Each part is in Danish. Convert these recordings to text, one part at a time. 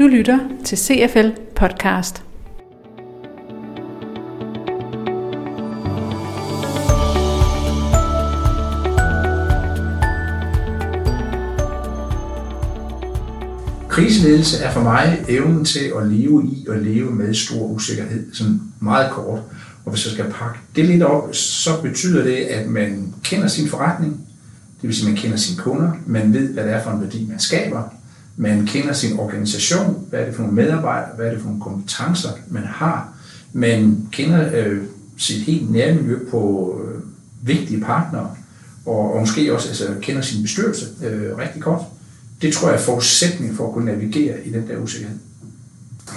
Du lytter til CFL Podcast. Kriseledelse er for mig evnen til at leve i og leve med stor usikkerhed, sådan meget kort. Og hvis jeg skal pakke det lidt op, så betyder det, at man kender sin forretning, det vil sige, at man kender sine kunder, man ved, hvad det er for en værdi, man skaber, man kender sin organisation, hvad er det for nogle medarbejdere, hvad er det for nogle kompetencer, man har, man kender sit helt nærmiljø på vigtige partnere, og måske også kender sin bestyrelse rigtig godt. Det tror jeg er forudsætning for at kunne navigere i den der usikkerhed.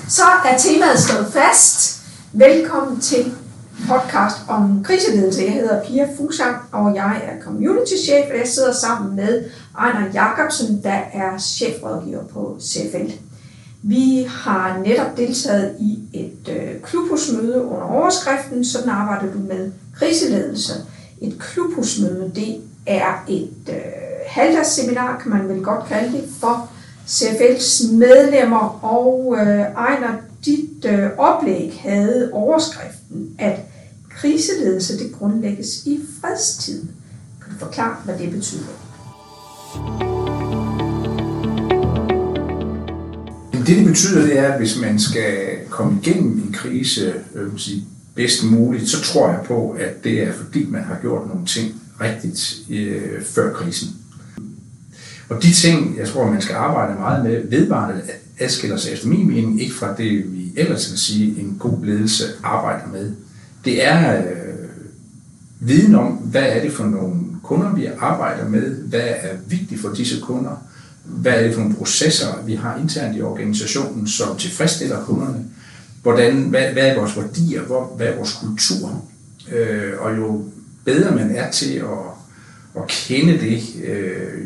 Så er temaet stået fast. Velkommen til podcast om kriseledelse. Jeg hedder Pia Funsgaard, og jeg er community chef, og jeg sidder sammen med Ejner Jacobsen, der er chefrådgiver på CFL. Vi har netop deltaget i et klubhusmøde under overskriften, sådan arbejder du med kriseledelse. Et klubhusmøde, det er et halvdagsseminar, kan man vel godt kalde det, for CFL's medlemmer, og Ejner, dit oplæg havde overskriften, at kriseledelse det grundlægges i fredstid. Kan du forklare, hvad det betyder? Det betyder, det er, at hvis man skal komme igennem en krise bedst muligt, så tror jeg på, at det er fordi, man har gjort nogle ting rigtigt før krisen. Og de ting, jeg tror, man skal arbejde meget med vedvarende, adskiller sig efter min mening ikke fra det, vi ellers kan sige, en god ledelse arbejder med. Det er viden om, hvad er det for nogle kunder, vi arbejder med, hvad er vigtigt for disse kunder, hvad er det for nogle processer, vi har internt i organisationen, som tilfredsstiller kunderne, hvad er vores værdier, hvad er vores kultur, og jo bedre man er til at kende det,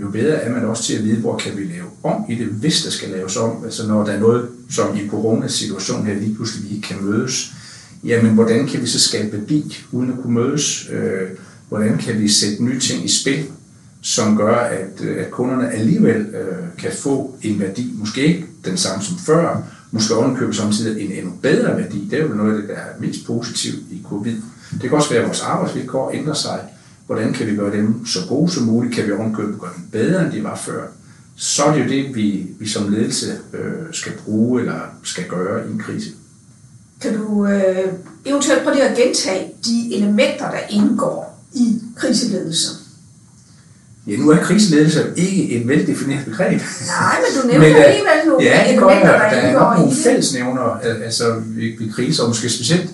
jo bedre er man også til at vide, hvor kan vi lave om i det, hvis der skal laves om. Altså når der er noget, som i coronasituationen her lige pludselig ikke kan mødes, jamen hvordan kan vi så skabe værdi uden at kunne mødes? Hvordan kan vi sætte nye ting i spil, som gør, at kunderne alligevel kan få en værdi, måske ikke den samme som før, måske ovenkøbe samtidig en endnu bedre værdi. Det er jo noget af det, der er mest positivt i covid. Det kan også være, at vores arbejdsvilkår ændrer sig. Hvordan kan vi gøre dem så gode som muligt? Kan vi ovenkøbe gøre dem bedre, end de var før? Så er det jo det, vi som ledelse skal bruge eller skal gøre i en krise. Kan du eventuelt prøve at gentage de elementer, der indgår i kriseledelse? Ja, nu er kriseledelse ikke et veldefineret begreb. Nej, men du nævner alligevel nogle elementer, der indgår i nogle fællesnævner ved kriser, og måske specielt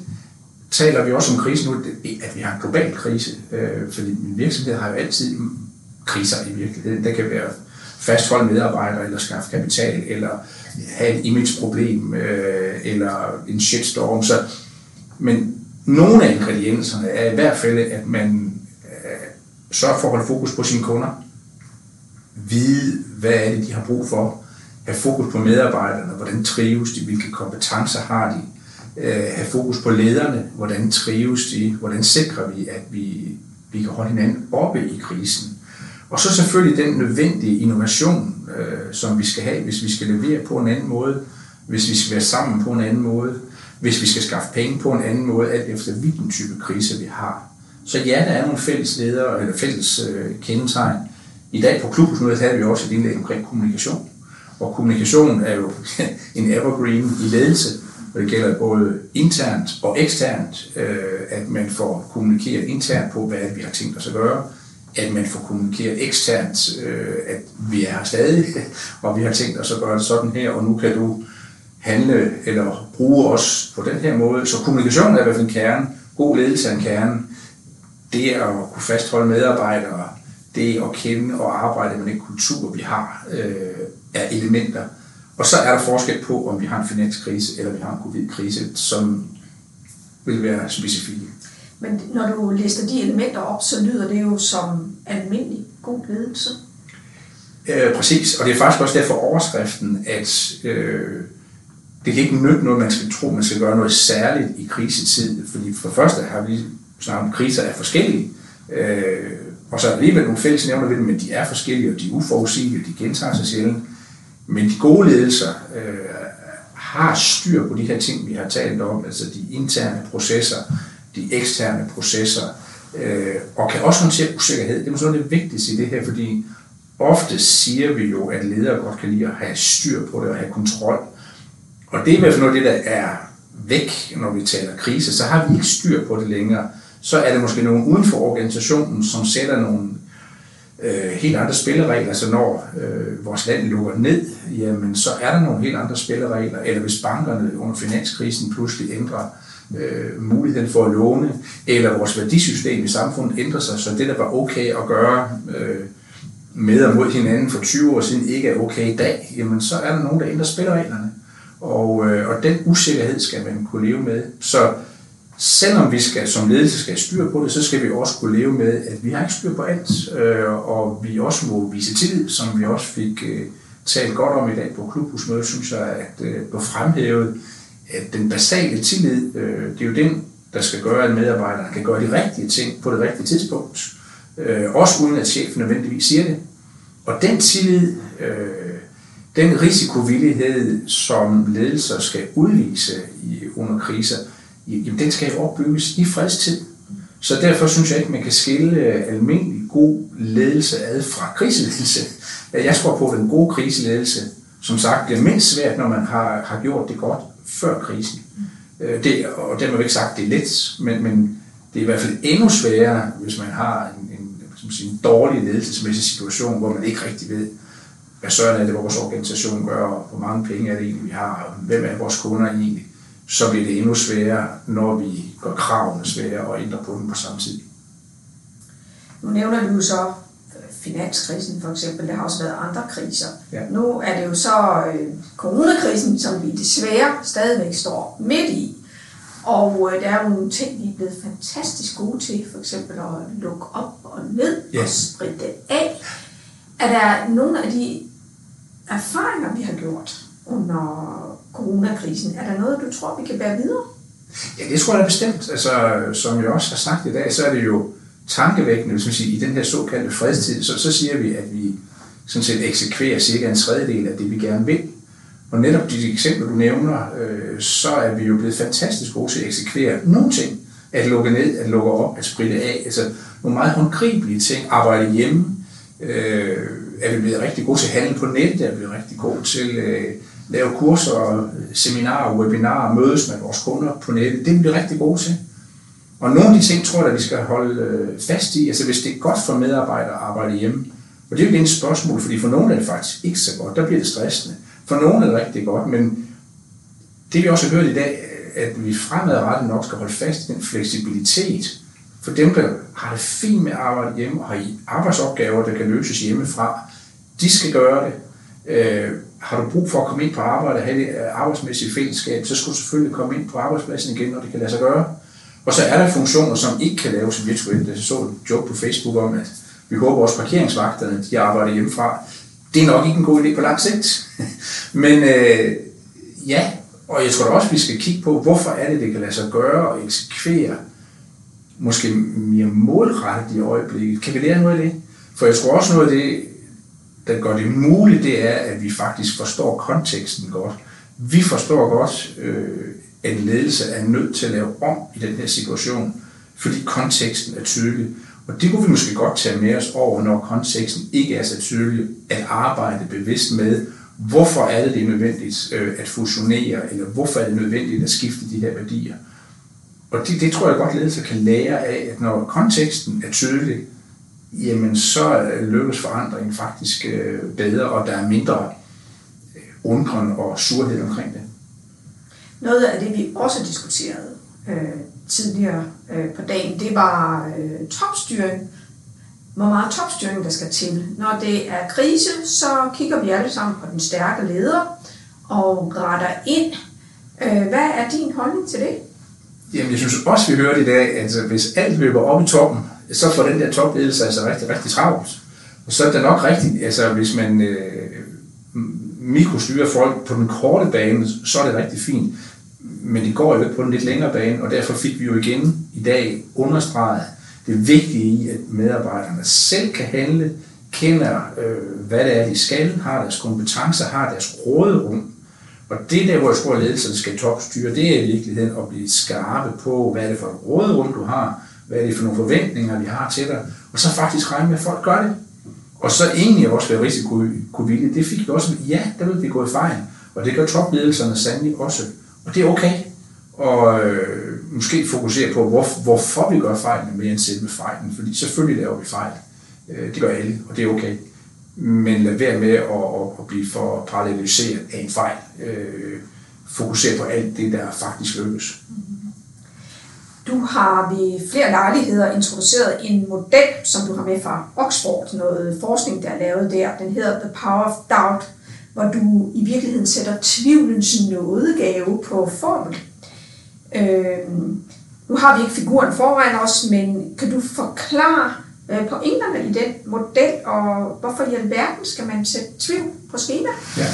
taler vi også om krisen nu, at vi har en global krise, fordi min virksomhed har jo altid kriser i virkeligheden. Der kan være fastholde medarbejdere, eller skaffe kapital, eller have et imageproblem, eller en shitstorm. Så, men nogle af ingredienserne er i hvert fald, at man sørger for at holde fokus på sine kunder, vide, hvad er det, de har brug for, have fokus på medarbejderne, hvordan trives de, hvilke kompetencer har de, have fokus på lederne, hvordan trives de, hvordan sikrer vi, at vi kan holde hinanden oppe i krisen. Og så selvfølgelig den nødvendige innovation, som vi skal have, hvis vi skal levere på en anden måde, hvis vi skal være sammen på en anden måde, hvis vi skal skaffe penge på en anden måde, alt efter hvilken type krise vi har. Så ja, der er nogle fælles ledere, eller fælles kendetegn. I dag på klubhusmødet havde vi også et indlæg omkring kommunikation. Og kommunikation er jo en evergreen i ledelse. Og det gælder både internt og eksternt, at man får kommunikeret internt på, hvad vi har tænkt os at gøre, at man får kommunikeret eksternt, at vi er her stadig, og vi har tænkt os at gøre det sådan her, og nu kan du handle eller bruge os på den her måde. Så kommunikation er i hvert fald en kerne, god ledelse er en kerne. Det at kunne fastholde medarbejdere, det at kende og arbejde med den kultur, vi har, er elementer. Og så er der forskel på, om vi har en finanskrise eller vi har en covid-krise, som vil være specifikke. Men når du lister de elementer op, så lyder det jo som almindelig god ledelse. Præcis, og det er faktisk også derfor overskriften, at det kan ikke nytte noget, man skal tro, man skal gøre noget særligt i krisetid. Fordi for det første har vi snart om, kriser er forskellige, og så er alligevel nogle fælles nævner ved dem, men de er forskellige, og de er uforudsigelige, de gentager sig sjældent. Men de gode ledelser har styr på de her ting, vi har talt om, altså de interne processer, de eksterne processer, og kan også håndtere usikkerhed. Det er sådan det vigtigste i det her, fordi ofte siger vi jo, at ledere godt kan lide at have styr på det og have kontrol. Og det er i hvert fald noget af det, der er væk, når vi taler krise. Så har vi ikke styr på det længere. Så er det måske nogen uden for organisationen, som sætter nogle helt andre spilleregler. Så når vores land lukker ned, jamen, så er der nogle helt andre spilleregler. Eller hvis bankerne under finanskrisen pludselig ændrer muligheden for at låne, eller vores værdisystem i samfundet ændrer sig, så det, der var okay at gøre med og mod hinanden for 20 år siden, ikke er okay i dag, jamen, så er der nogen, der ændrer spillereglerne. Og den usikkerhed skal man kunne leve med. Så selvom vi skal, som ledelse skal styre på det, så skal vi også kunne leve med, at vi har ikke styr på alt, og vi også må vise tillid, som vi også fik talt godt om i dag på klubhusmødet, synes jeg, at på fremhævet, at den basale tillid, det er jo den, der skal gøre, at medarbejderne kan gøre de rigtige ting på det rigtige tidspunkt, også uden at chefen nødvendigvis siger det. Og den tillid, den risikovillighed, som ledelser skal udvise under kriser, jamen, den skal opbygges i fredstid. Så derfor synes jeg ikke, man kan skille almindelig god ledelse ad fra kriseledelse. Jeg tror på, den gode kriseledelse, som sagt, det er mindst svært, når man har gjort det godt før krisen. Det, og dermed ikke sagt, det er let, men det er i hvert fald endnu sværere, hvis man har en dårlig ledelsesmæssig situation, hvor man ikke rigtig ved, hvad sådan er det, vores organisation gør, og hvor mange penge er det egentlig, vi har, og hvem er vores kunder egentlig. Så bliver det endnu sværere, når vi gør kravene svære og ændrer på dem på samme tid. Nu nævner du så finanskrisen for eksempel, der har også været andre kriser. Ja. Nu er det jo så coronakrisen, som vi desværre stadigvæk står midt i. Og der er jo nogle ting, vi er blevet fantastisk gode til, for eksempel at lukke op og ned og spritte af. Er der nogle af de erfaringer, vi har gjort under coronakrisen? Er der noget, du tror, vi kan bære videre? Ja, det tror jeg bestemt. Altså, som jeg også har sagt i dag, så er det jo tankevækkende, hvis man siger, i den her såkaldte fredstid, så siger vi, at vi sådan set eksekverer cirka 1/3 af det, vi gerne vil. Og netop de eksempler, du nævner, så er vi jo blevet fantastisk gode til at eksekvere nogle ting. At lukke ned, at lukke op, at spritte af. Altså nogle meget håndgribelige ting. Arbejde hjemme. Er vi blevet rigtig gode til at handle på nettet, er vi blevet rigtig gode til lave kurser, seminarer, webinarer, mødes med vores kunder på nettet. Det er vi rigtig gode til. Og nogle af de ting, tror jeg, at vi skal holde fast i. Altså hvis det er godt for medarbejdere at arbejde hjemme, og det er jo et spørgsmål, fordi for nogle er det faktisk ikke så godt, der bliver det stressende. For nogle er det rigtig godt, men det vi også har hørt i dag, at vi fremadrettet nok skal holde fast i den fleksibilitet, for dem, der har det fint med at arbejde hjemme og har arbejdsopgaver, der kan løses hjemmefra, de skal gøre det. Har du brug for at komme ind på arbejde og have det arbejdsmæssige fællesskab, så skal du selvfølgelig komme ind på arbejdspladsen igen, når det kan lade sig gøre. Og så er der funktioner, som ikke kan laves virtuelt. Jeg så en joke på Facebook om, at vi håber også parkeringsvagterne, de arbejder hjemmefra. Det er nok ikke en god idé på lang sigt. Men ja, og jeg tror da også, vi skal kigge på, hvorfor er det, det kan lade sig gøre og eksekvere måske mere målrettet i øjeblikket. Kan vi lære noget af det? For jeg tror også noget af det, der gør det muligt, det er, at vi faktisk forstår konteksten godt. Vi forstår godt, at ledelse er nødt til at lave om i den her situation, fordi konteksten er tydelig. Og det kunne vi måske godt tage med os over, når konteksten ikke er så tydelig, at arbejde bevidst med, hvorfor er det nødvendigt at fusionere, eller hvorfor er det nødvendigt at skifte de her værdier. Og det tror jeg godt, ledelse kan lære af, at når konteksten er tydelig, jamen så lykkes forandringen faktisk bedre, og der er mindre undren og surhed omkring det. Noget af det, vi også diskuterede tidligere på dagen, det var topstyring. Hvor meget topstyring, der skal til. Når det er krise, så kigger vi alle sammen på den stærke leder og retter ind. Hvad er din holdning til det? Jamen, jeg synes også, vi hørte i dag, at hvis alt løber op i toppen, så får den der topledelse altså rigtig, rigtig travlt. Og så er det nok rigtigt, altså hvis man mikrostyrer folk på den korte bane, så er det rigtig fint. Men det går jo på den lidt længere bane, og derfor fik vi jo igen i dag understreget det vigtige i, at medarbejderne selv kan handle, kender hvad det er, de skal, har deres kompetencer, har deres råderum. Og det der, hvor jeg tror, at ledelsen skal topstyre, det er i virkeligheden at blive skarpe på, hvad er det for et råderum, du har, hvad er det for nogle forventninger, vi har til dig, og så faktisk regne med, at folk gør det. Og så egentlig også være risikovillige. Det fik vi også, ja, der vil vi gå i fejl, og det gør topledelserne sandelig også. Og det er okay. Og måske fokusere på, hvorfor vi gør fejlen mere end selve fejlen, fordi selvfølgelig laver vi fejl. Det gør alle, og det er okay. Men lad være med at blive for paralleliseret af en fejl. Fokusere på alt det, der faktisk lykkes. Du har ved flere lejligheder introduceret en model, som du har med fra Oxford, noget forskning, der er lavet der. Den hedder The Power of Doubt, hvor du i virkeligheden sætter tvivlens nådegave på formel. Nu har vi ikke figuren foran os, men kan du forklare pointerne i den model, og hvorfor i alverden skal man sætte tvivl på schema? Ja,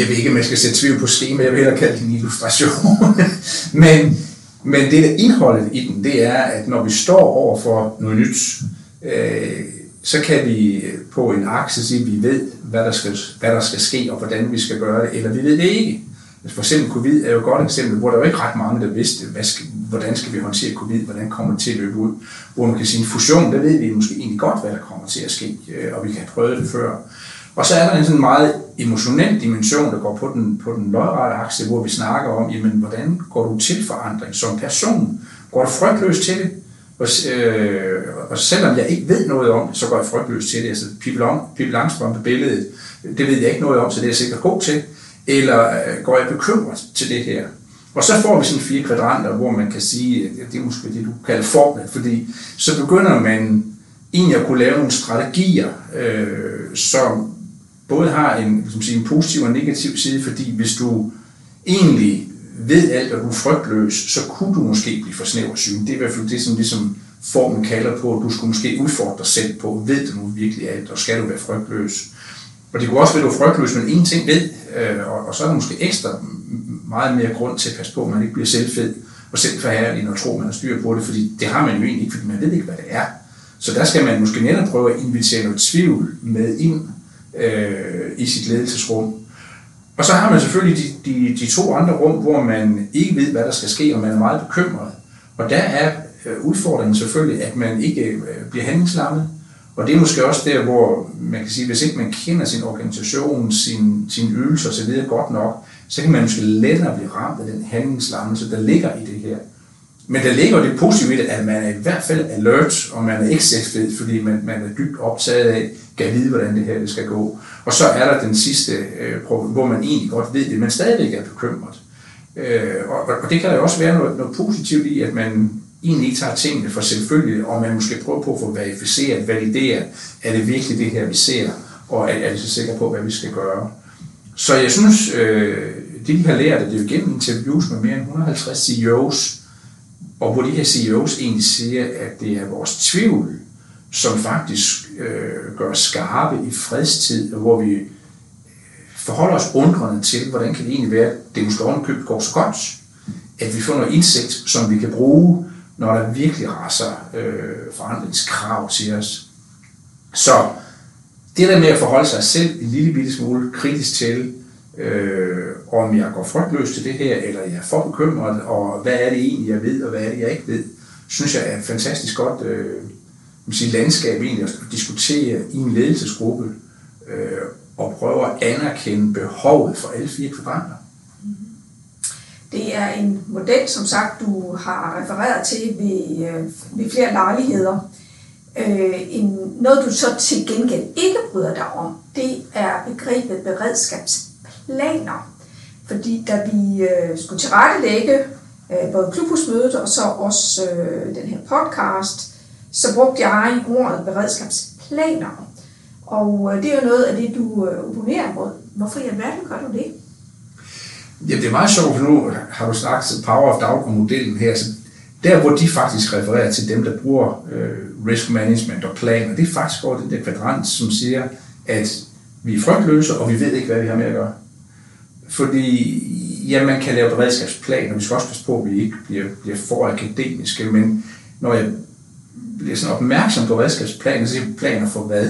jeg ved ikke, om man skal sætte tvivl på schema, jeg vil hellere kalde det en illustration. Men det der indholdet i den, det er, at når vi står over for noget nyt, så kan vi på en akse sige, at vi ved, hvad der skal ske, og hvordan vi skal gøre det, eller vi ved det ikke. For eksempel covid er jo et godt eksempel, hvor der jo ikke ret mange, der vidste, hvordan skal vi håndtere covid, hvordan kommer det til at løbe ud. Hvor man kan sige, en fusion, der ved vi måske egentlig godt, hvad der kommer til at ske, og vi kan prøve det før. Og så er der en sådan meget emotionel dimension, der går på den lodrette akse, hvor vi snakker om, jamen, hvordan går du til forandring som person? Går du frygtløst til det? Og selvom jeg ikke ved noget om det, så går jeg frygtløst til det. Altså Pippi Langstrømpe på billedet, det ved jeg ikke noget om, så det er jeg sikkert god til. Eller går jeg bekymret til det her? Og så får vi sådan 4 kvadranter, hvor man kan sige, at det er måske det, du kalder formel, fordi så begynder man egentlig at kunne lave nogle strategier, som både har en positiv og negativ side, fordi hvis du egentlig ved alt, og du er frygtløs, så kunne du måske blive for snæversynet. Det er i hvert fald det, som ligesom formen kalder på, at du skulle måske udfordre dig selv på, ved du nu virkelig alt, og skal du være frygtløs? Og det kunne også være, at du er frygtløs, men ingenting ved, og så er der måske ekstra meget mere grund til at passe på, at man ikke bliver selvfed og selvforhærlig, og tror, man har styr på det, fordi det har man jo egentlig ikke, fordi man ved ikke, hvad det er. Så der skal man måske netop prøve at invitere noget tvivl med ind i sit ledelsesrum. Og så har man selvfølgelig de 2 andre rum, hvor man ikke ved, hvad der skal ske, og man er meget bekymret. Og der er udfordringen selvfølgelig, at man ikke bliver handlingslammet. Og det er måske også der, hvor man kan sige, at hvis ikke man kender sin organisation, sine ydelser osv. godt nok, så kan man måske lettere blive ramt af den handlingslammelse, der ligger i det her. Men der ligger det positive i det, at man er i hvert fald alert, og man er ikke selvfed, fordi man er dybt optaget af, at vide, hvordan det her det skal gå. Og så er der den sidste, hvor man egentlig godt ved det, men stadigvæk er bekymret. Og det kan der også være noget positivt i, at man egentlig ikke tager tingene for selvfølgelig, og man måske prøver på at få verificeret, valideret, er det virkelig det her, vi ser, og er vi så sikre på, hvad vi skal gøre. Så jeg synes, det de har lært, det er jo gennem interviews med mere end 150 CEOs, og hvor de her CEOs egentlig siger, at det er vores tvivl, som faktisk gør skarpe i fredstid, hvor vi forholder os undrende til, hvordan kan det egentlig være, at det måske ovenkøbet går så godt, at vi får noget indsigt, som vi kan bruge, når der virkelig raser forandringskrav til os. Så det der med at forholde sig selv en lille bitte smule kritisk til, om jeg går frygtløs til det her, eller jeg er for bekymret, og hvad er det egentlig, jeg ved, og hvad er det, jeg ikke ved, synes jeg er et fantastisk godt landskab egentlig, at diskutere i en ledelsesgruppe, og prøve at anerkende behovet for alle 4 kvadranter. Det er en model, som sagt, du har refereret til ved flere lejligheder. Noget, du så til gengæld ikke bryder dig om, det er begrebet beredskabsplaner. Fordi da vi skulle tilrettelægge både klubhusmødet og så også den her podcast, så brugte jeg ordet beredskabsplaner. Og det er jo noget af det, du opponerer mod. Hvorfor i alverden gør du det? Ja, det er meget sjovt, for nu har du snakket Power of Doubt og modellen her, så der hvor de faktisk refererer til dem, der bruger risk management og planer, det er faktisk over den der kvadrant, som siger, at vi er frygtløse, og vi ved ikke, hvad vi har med at gøre. Fordi, ja, man kan lave beredskabsplaner, vi skal også passe på, at vi ikke bliver for akademiske, men når jeg bliver sådan opmærksom på beredskabsplaner, så siger jeg, planer for hvad?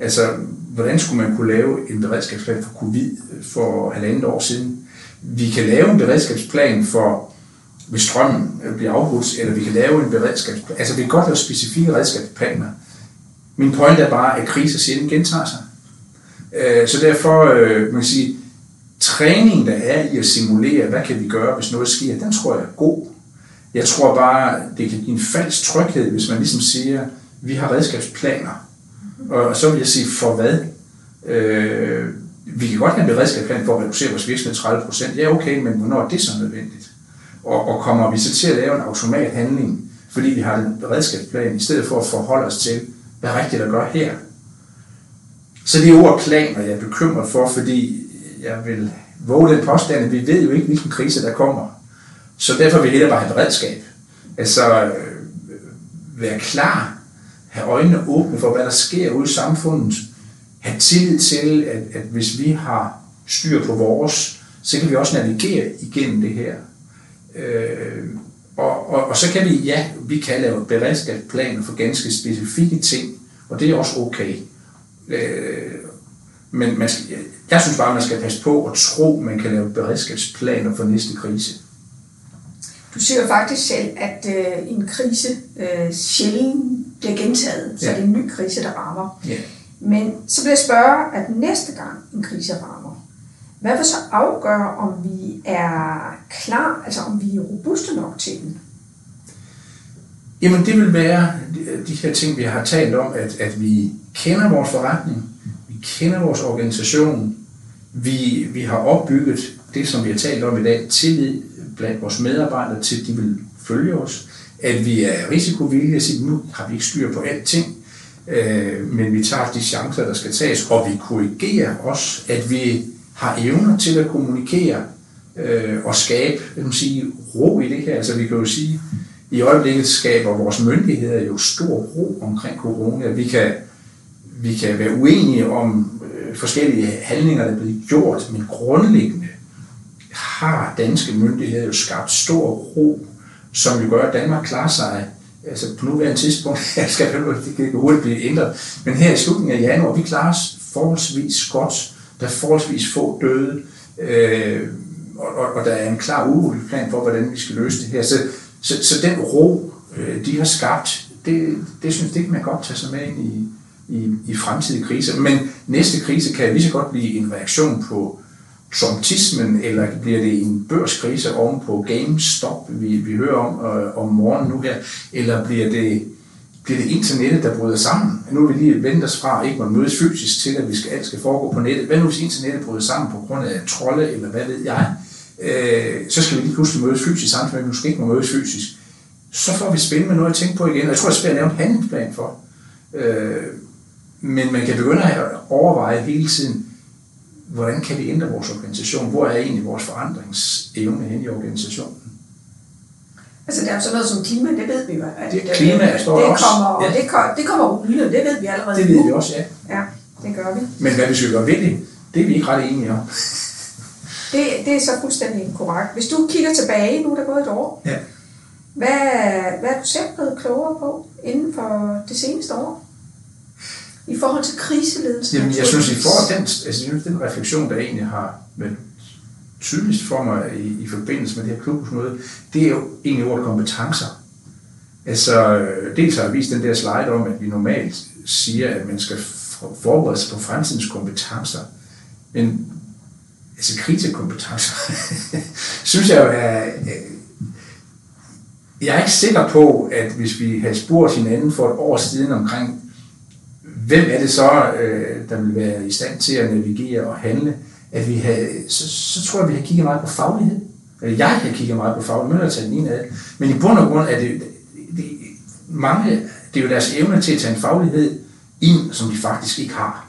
Altså, hvordan skulle man kunne lave en beredskabsplan for covid for 1,5 år siden? vi kan lave en beredskabsplan for, hvis strømmen bliver afbrudt, eller vi kan lave en beredskabsplan. Altså, vi kan godt lave specifikke beredskabsplaner. Min pointe er bare, at kriser sjældent gentager sig. Så derfor, man kan sige, træningen, der er i at simulere, hvad kan vi gøre, hvis noget sker, den tror jeg er god. Jeg tror bare, det kan give en falsk tryghed, hvis man ligesom siger, vi har redskabsplaner. Og så vil jeg sige, for hvad? Vi kan godt have en beredskabsplan for at reducere vores virksomhed 30%. Ja, okay, men hvornår er det så nødvendigt? Og kommer vi så til at lave en automat handling, fordi vi har en beredskabsplan, i stedet for at forholde os til, hvad er rigtigt at gøre her? Så det ord planer, jeg er bekymret for, fordi jeg vil våge den påstand, at vi ved jo ikke, hvilken krise der kommer. Så derfor vil jeg bare have beredskab. Altså, være klar, have øjnene åbne for, hvad der sker ude i samfundet, have tillid til, at hvis vi har styr på vores, så kan vi også navigere igennem det her. Og så kan vi, ja, vi kan lave beredskabsplaner for ganske specifikke ting, og det er også okay. Men jeg synes bare, man skal passe på og tro, man kan lave beredskabsplaner for næste krise. Du siger jo faktisk selv, at en krise sjældent bliver gentaget, så ja. Det er en ny krise, der rammer. Ja. Men så bliver jeg spørge, at næste gang en krise rammer, hvad vil så afgøre, om vi er klar, altså om vi er robuste nok til den? Jamen det vil være de her ting, vi har talt om, at vi kender vores forretning, vi kender vores organisation, vi har opbygget det, som vi har talt om i dag, tillid blandt vores medarbejdere til, at de vil følge os, at vi er risikovillige og siger, nu har vi ikke styr på alting, men vi tager de chancer, der skal tages, og vi korrigerer også, at vi har evner til at kommunikere og skabe ro i det her. Altså vi kan jo sige, i øjeblikket skaber vores myndigheder jo stor ro omkring corona. Vi kan være uenige om forskellige handlinger, der er blevet gjort, men grundlæggende har danske myndigheder jo skabt stor ro, som jo gør, at Danmark klarer sig. Altså på nuværende tidspunkt, det kan hurtigt blive ændret, men her i slutningen af januar, vi klarer os forholdsvis godt, der er forholdsvis få døde, og der er en klar udviklingsplan for, hvordan vi skal løse det her. Så den ro, de har skabt, det synes jeg, det kan man godt tage sig med ind i fremtidige kriser. Men næste krise kan lige så godt blive en reaktion på Trumpismen, eller bliver det en børskrise oven på GameStop, vi hører om om morgenen nu her, eller bliver det internettet, der bryder sammen? Nu vil vi lige vente os fra, ikke man mødes fysisk til, at alt skal foregå på nettet. Hvad nu hvis internettet bryder sammen på grund af trolde, eller hvad ved jeg? Så skal vi lige pludselig mødes fysisk, samtidig med måske ikke må mødes fysisk. Så får vi spændende med noget at tænke på igen, og jeg tror, det er svært at lave en handlingsplan for. Men man kan begynde at overveje hele tiden, hvordan kan vi ændre vores organisation? Hvor er egentlig vores forandringsevne hen i organisationen? Altså der er jo sådan noget som klima, det ved vi jo. Klima står det også. Kommer, ja. Det kommer roligt, og det ved vi allerede. Det ved vi også, ja. Ja, det gør vi. Men hvad vi skal gøre ved det er vi ikke ret enige om. Det er så fuldstændig korrekt. Hvis du kigger tilbage, nu er der gået et år. Ja. Hvad er du selv blevet klogere på inden for det seneste år? I forhold til kriseledelsen? Jamen, jeg synes, den refleksion, der egentlig har været tydeligst for mig i forbindelse med det her klubhusmøde, det er jo egentlig ordet kompetencer. Altså, dels har jeg vist den der slide om, at vi normalt siger, at man skal forberede sig på fremtidens kompetencer. Men altså, krisekompetencer, synes jeg jo er... Jeg er ikke sikker på, at hvis vi havde spurgt hinanden for et år siden omkring, hvem er det så, der vil være i stand til at navigere og handle, at vi havde, så tror jeg, vi har kigget meget på faglighed. Jeg har kigget meget på faglighed, men taget den ene af det. Men i bund og grund er det er jo deres evne til at tage en faglighed ind, som de faktisk ikke har.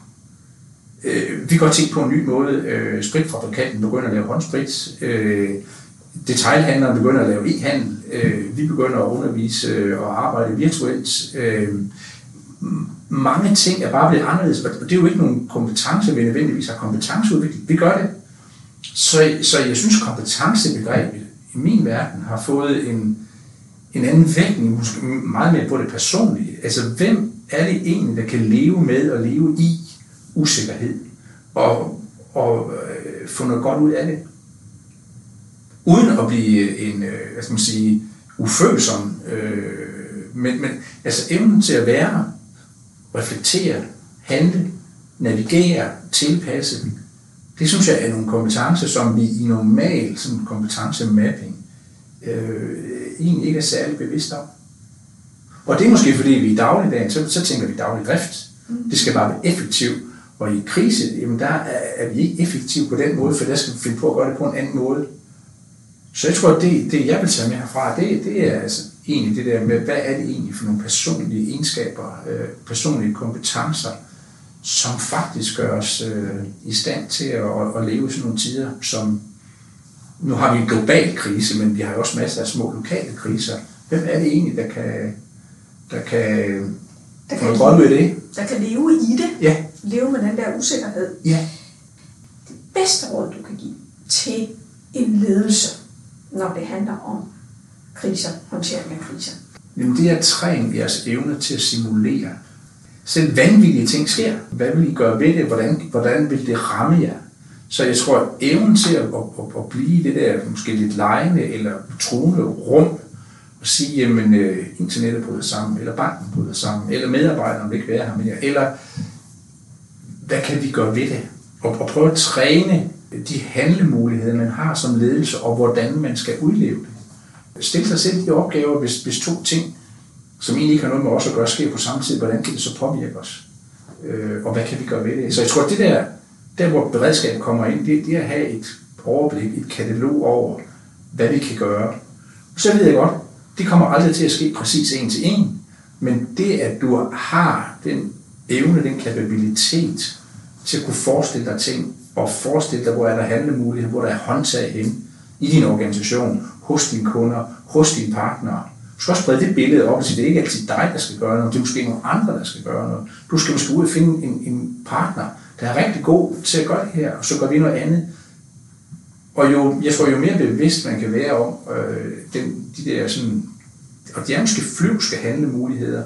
Vi kan godt tænke på en ny måde. Spritfabrikanten begynder at lave håndsprit. Detailhandleren begynder at lave e-handel. Vi begynder at undervise og arbejde virtuelt. Mange ting er bare blevet anderledes, og det er jo ikke nogen kompetence, vi nødvendigvis har kompetenceudvikling. Vi gør det. Så jeg synes, kompetencebegrebet i min verden har fået en anden vægtning, måske meget mere på det personlige. Altså, hvem er det egentlig, der kan leve med og leve i usikkerhed og få noget godt ud af det? uden at blive en, hvad skal man sige, ufølsom, men altså evnen til at være, reflektere, handle, navigere, tilpasse, det synes jeg er nogle kompetencer, som vi i normal sådan kompetencemapping egentlig ikke er særlig bevidst om. Og det er måske fordi vi i dagligdagen, så tænker vi daglig drift. Det skal bare være effektivt. Og i krise, jamen der er vi ikke effektive på den måde, for der skal vi finde på at gøre det på en anden måde. Så jeg tror, at det jeg vil tage med herfra, det er altså egentlig det der med, hvad er det egentlig for nogle personlige egenskaber, personlige kompetencer, som faktisk gør os i stand til at leve i sådan nogle tider, som nu har vi en global krise, men vi har jo også masser af små lokale kriser. Hvem er det egentlig, der kan drømme i det? Der kan leve i det. Ja. Leve med den der usikkerhed. Ja. Det bedste råd, du kan give til en ledelse, når det handler om kriser, håndtering af kriser. Jamen det er at træne jeres evne til at simulere. Selv vanvittige ting sker. Hvad vil I gøre ved det? Hvordan vil det ramme jer? Så jeg tror, at evnen til at blive det der måske lidt legende eller truende rum og sige, jamen internettet bryder sammen, eller banken bryder sammen, eller medarbejderne vil ikke være her mere, eller hvad kan vi gøre ved det? Og prøve at træne de handlemuligheder, man har som ledelse, og hvordan man skal udleve det. Stil sig selv de opgaver, hvis to ting, som egentlig ikke har noget med os at gøre, sker på samme tid. Hvordan kan det så påvirke os? Og hvad kan vi gøre ved det? Så jeg tror, at det der hvor beredskab kommer ind, det er at have et overblik, et katalog over, hvad vi kan gøre. Så ved jeg godt, det kommer aldrig til at ske præcis en til en, men det, at du har den evne, den kapabilitet til at kunne forestille dig ting, og forestille dig, hvor er der handlemuligheder, hvor der er håndtag henne i din organisation, hos dine kunder, hos dine partnere. Du skal også brede det billede op og sige, det er ikke altid dig, der skal gøre noget, det er måske nogle andre, der skal gøre noget. Du skal måske ud og finde en partner, der er rigtig god til at gøre det her, og så gør vi noget andet. Og jeg tror, jo mere bevidst man kan være om de der sådan, og de er måske flyvske handlemuligheder,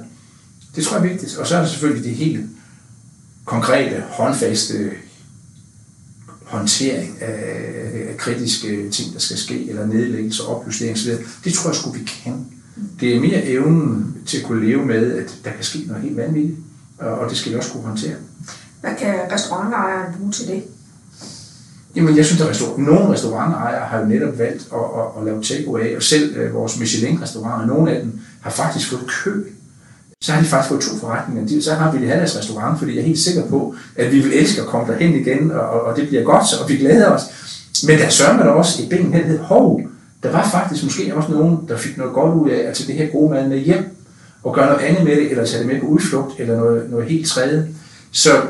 det tror jeg er vigtigt. Og så er der selvfølgelig det helt konkrete, håndfaste håndtering af kritiske ting, der skal ske, eller nedlæggelse, opjustering osv. Det tror jeg sgu, vi kan. Det er mere evnen til at kunne leve med, at der kan ske noget helt vanvittigt, og det skal vi også kunne håndtere. Hvad kan restaurantejeren bruge til det? Jamen, jeg synes, at nogle restaurantejere har jo netop valgt at lave takeaway, og selv vores Michelin-restauranter, nogle af dem, har faktisk fået kø. Så har de faktisk fået to forretninger. Så har vi det her deres restaurant, fordi jeg er helt sikker på, at vi vil elske at komme derhen igen, og det bliver godt, og vi glæder os. Men der sørger der også et ben hen, hov, der var faktisk måske også nogen, der fik noget godt ud af at tage det her gode mad med hjem, og gøre noget andet med det, eller tage det med på udflugt, eller noget helt tredje. Så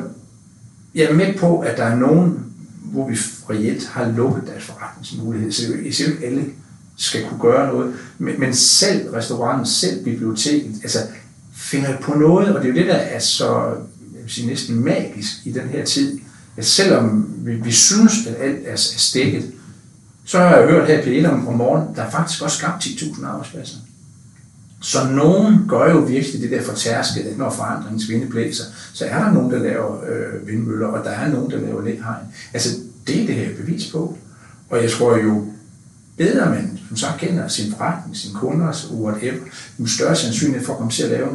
jeg er med på, at der er nogen, hvor vi reelt har lukket deres forretningsmulighed. Så ikke alle skal kunne gøre noget. Men selv restauranten, selv biblioteket, altså finder på noget, og det er jo det, der er så jeg vil sige, næsten magisk i den her tid, at selvom vi synes, at alt er stikket, så har jeg hørt her i P1 om morgenen, der er faktisk også skabt 10.000 arbejdspladser. Så nogen gør jo virkelig det der fortærskede, at når forandringens vinde blæser, så er der nogen, der laver vindmøller, og der er nogen, der laver læhegn. Altså, det er det her bevis på. Og jeg tror jo, bedre man som sagt kender sin forretning, sine kunder, whatever, jo større sandsynlighed for at komme til at lave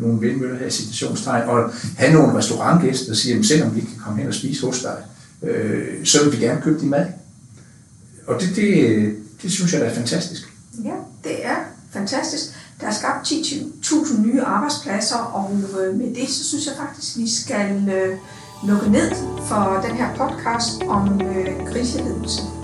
nogle vindmøller her i situationstegn, og have nogle restaurantgæster, der siger, selvom vi kan komme hen og spise hos dig, så vil vi gerne købe din mad. Og det synes jeg, der er fantastisk. Ja, det er fantastisk. Der er skabt 10.000 nye arbejdspladser, og med det, så synes jeg faktisk, vi skal lukke ned for den her podcast om kriseledelse.